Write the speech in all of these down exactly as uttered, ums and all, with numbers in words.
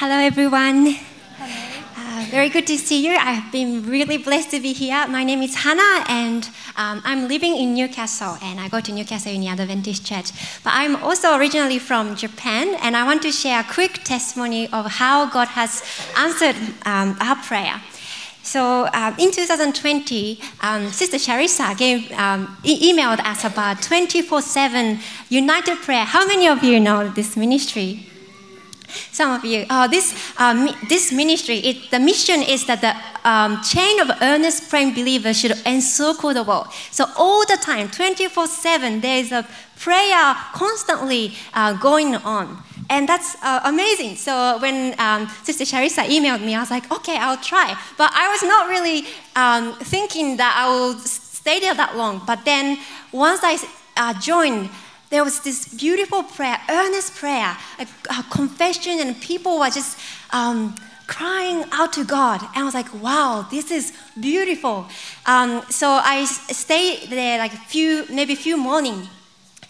Hello, everyone. Hello. Uh, very good to see you. I've been really blessed to be here. My name is Hannah, and um, I'm living in Newcastle, and I go to Newcastle Uni Adventist Church. But I'm also originally from Japan, and I want to share a quick testimony of how God has answered um, our prayer. So uh, in two thousand twenty, um, Sister Charissa gave, um, e- emailed us about twenty-four seven United Prayer. How many of you know this ministry? Some of you. Oh, this uh, mi- this ministry. It, the mission is that the um, chain of earnest praying believers should encircle the world. So all the time, twenty-four seven, there is a prayer constantly uh, going on. And that's uh, amazing. So when um, Sister Charissa emailed me, I was like, okay, I'll try. But I was not really um, thinking that I will stay there that long. But then once I uh, joined, there was this beautiful prayer, earnest prayer, a, a confession, and people were just um, crying out to God. And I was like, wow, this is beautiful. Um, so I stayed there like a few, maybe a few mornings.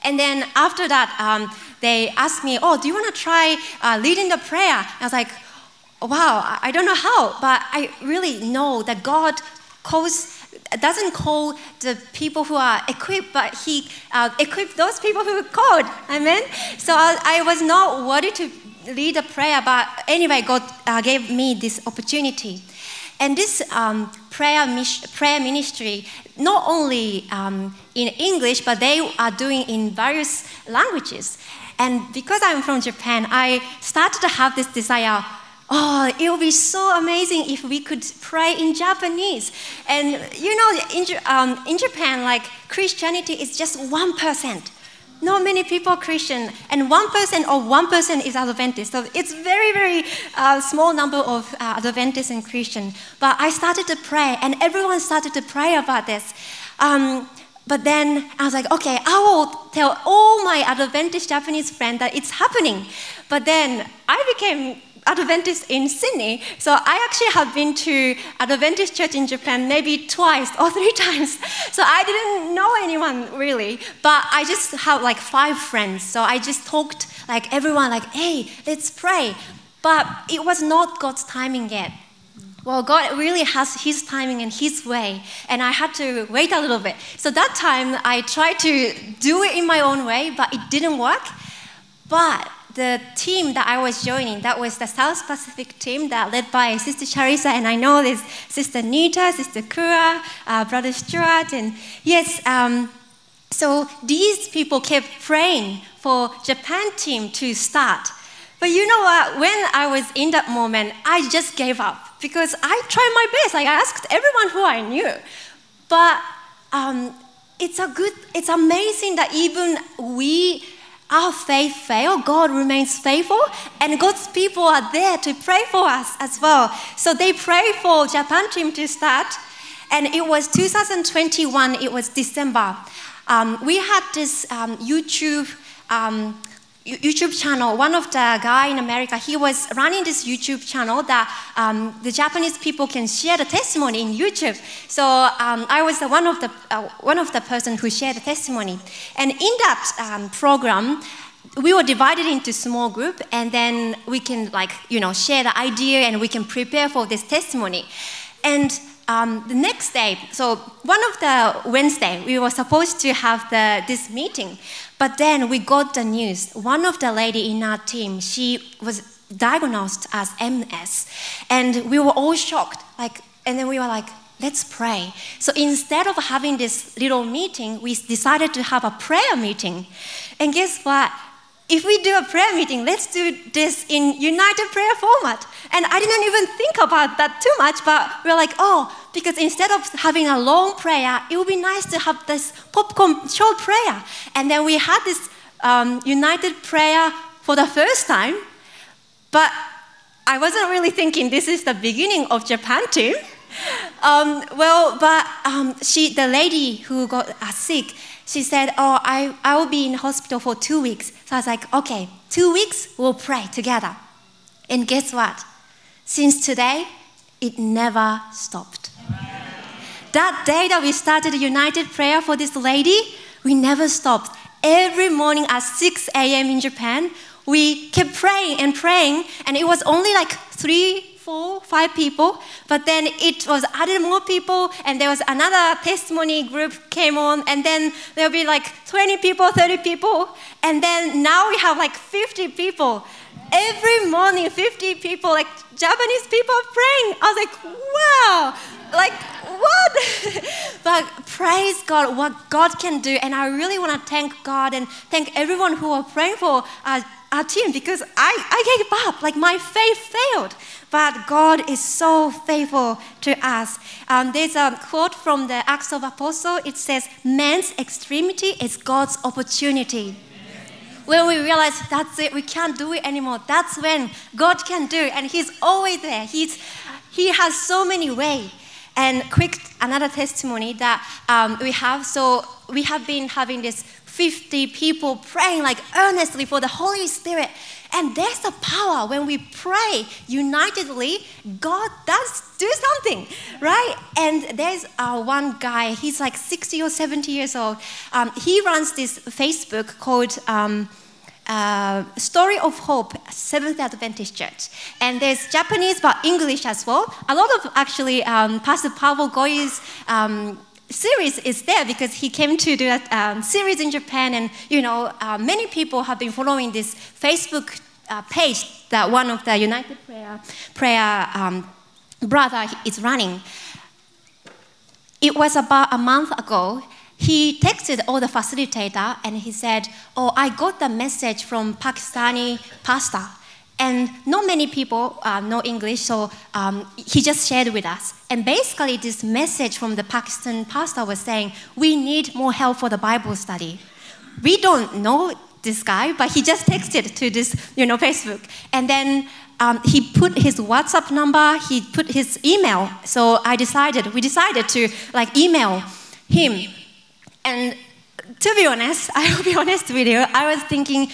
And then after that, um, they asked me, oh, do you want to try uh, leading the prayer? And I was like, wow, I don't know how, but I really know that God calls, doesn't call the people who are equipped, but He uh, equipped those people who called. Amen? So I, I was not worthy to lead a prayer, but anyway, God uh, gave me this opportunity. And this um, prayer, prayer ministry, not only um, in English, but they are doing in various languages. And because I'm from Japan, I started to have this desire, oh, it would be so amazing if we could pray in Japanese. And you know, in, um, in Japan, like Christianity is just one percent. Not many people are Christian, and one person or one person is Adventist. So it's very, very uh, small number of uh, Adventists and Christian. But I started to pray, and everyone started to pray about this. Um, but then I was like, okay, I will tell all my Adventist Japanese friends that it's happening. But then I became Adventist in Sydney, so I actually have been to Adventist church in Japan maybe twice or three times, so I didn't know anyone really, but I just have like five friends, so I just talked like everyone like, hey, let's pray, but it was not God's timing yet. Well, God really has His timing and His way, and I had to wait a little bit. So that time I tried to do it in my own way, but it didn't work. But the team that I was joining, that was the South Pacific team that led by Sister Charissa, and I know there's Sister Nita, Sister Kura, uh, Brother Stuart, and yes, um, so these people kept praying for Japan team to start. But you know what, when I was in that moment, I just gave up because I tried my best. Like I asked everyone who I knew, but um, it's a good, it's amazing that even we, our faith fails, God remains faithful, and God's people are there to pray for us as well. So they pray for Japan team to start, and it was two thousand twenty-one, it was December. Um, we had this um, YouTube um, YouTube channel. One of the guy in America, he was running this YouTube channel that um, the Japanese people can share the testimony in YouTube. So um, I was the one of the uh, one of the person who shared the testimony. And in that um, program, we were divided into small group, and then we can like you know share the idea and we can prepare for this testimony. And um, the next day, so one of the Wednesday, we were supposed to have the this meeting. But then we got the news. One of the lady in our team, she was diagnosed as M S, and we were all shocked. Like, and then we were like, let's pray. So instead of having this little meeting, we decided to have a prayer meeting. And guess what? If we do a prayer meeting, let's do this in United Prayer format. And I didn't even think about that too much, but we were like, oh, because instead of having a long prayer, it would be nice to have this popcorn short prayer. And then we had this um, United Prayer for the first time, but I wasn't really thinking this is the beginning of Japan team. Um, well, but um, she, the lady who got uh, sick, she said, oh, I, I will be in hospital for two weeks. So I was like, okay, two weeks, we'll pray together. And guess what? Since today, it never stopped. Amen. That day that we started United Prayer for this lady, we never stopped. Every morning at six a.m. in Japan, we kept praying and praying, and it was only like three, four, five people, but then it was added more people, and there was another testimony group came on, and then there'll be like twenty people, thirty people, and then now we have like fifty people. Every morning, fifty people, like Japanese people praying. I was like, wow, like what? But praise God, what God can do. And I really want to thank God and thank everyone who are praying for our, our team, because I, I gave up, like my faith failed. But God is so faithful to us. Um, there's a quote from the Acts of Apostles. It says, man's extremity is God's opportunity. When we realize that's it, we can't do it anymore, that's when God can do it, and He's always there. He's, he has so many ways. And quick, another testimony that um, we have. So we have been having this fifty people praying like earnestly for the Holy Spirit. And there's the power when we pray unitedly, God does do something, right? And there's uh, one guy, he's like sixty or seventy years old. Um, he runs this Facebook called um, uh, Story of Hope Seventh-day Adventist Church. And there's Japanese but English as well. A lot of actually um, Pastor Pavel Goy's um series is there, because he came to do a um, series in Japan, and you know uh, many people have been following this Facebook uh, page that one of the United Prayer prayer um, brother is running. It was about a month ago. He texted all the facilitator and he said, "Oh, I got the message from Pakistani pastor." And not many people uh, know English, so um, he just shared with us. And basically, this message from the Pakistan pastor was saying, we need more help for the Bible study. We don't know this guy, but he just texted to this, you know, Facebook. And then um, he put his WhatsApp number, he put his email. So I decided, we decided to like email him. And to be honest, I will be honest with you, I was thinking,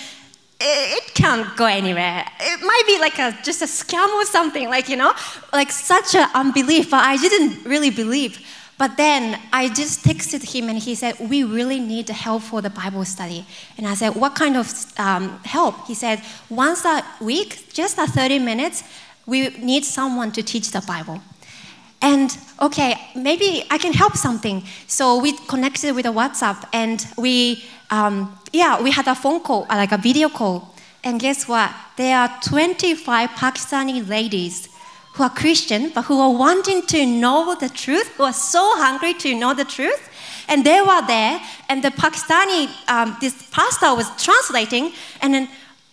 it can't go anywhere. It might be like a, just a scam or something, like, you know, like such an unbelief, but I didn't really believe. But then I just texted him and he said, we really need help for the Bible study. And I said, what kind of um, help? He said, once a week, just a thirty minutes, we need someone to teach the Bible. And okay, maybe I can help something. So we connected with a WhatsApp and we, um, yeah, we had a phone call, like a video call. And guess what? There are twenty-five Pakistani ladies who are Christian, but who are wanting to know the truth, who are so hungry to know the truth. And they were there, and the Pakistani, um, this pastor was translating, and then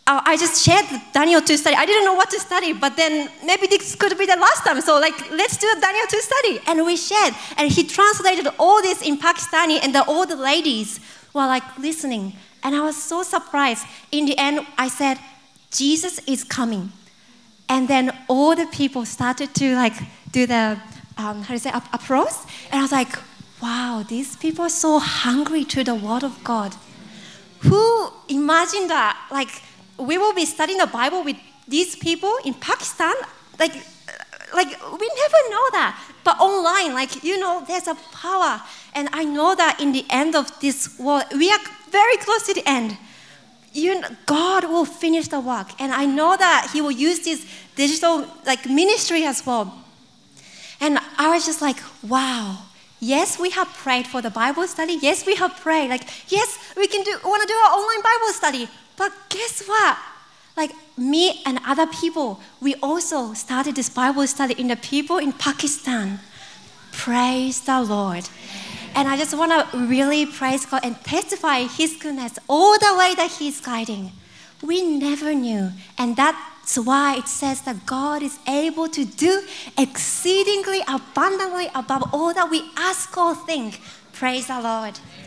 I just shared Daniel two study. I didn't know what to study, but then maybe this could be the last time. So like, let's do Daniel two study. And we shared. And he translated all this in Pakistani, and the older ladies were like listening. And I was so surprised. In the end, I said, Jesus is coming. And then all the people started to like do the, um, how do you say, applause. And I was like, wow, these people are so hungry to the word of God. Who imagined that? Like, we will be studying the Bible with these people in Pakistan. Like, like we never know that. But online, like, you know, there's a power. And I know that in the end of this world, we are very close to the end. You know, God will finish the work. And I know that He will use this digital, like, ministry as well. And I was just like, wow. Yes, we have prayed for the Bible study. Yes, we have prayed. Like, yes, we can do, want to do our online Bible study. But guess what? Like me and other people, we also started this Bible study in the people in Pakistan. Praise the Lord. And I just want to really praise God and testify His goodness all the way that He's guiding. We never knew. And that's why it says that God is able to do exceedingly abundantly above all that we ask or think. Praise the Lord.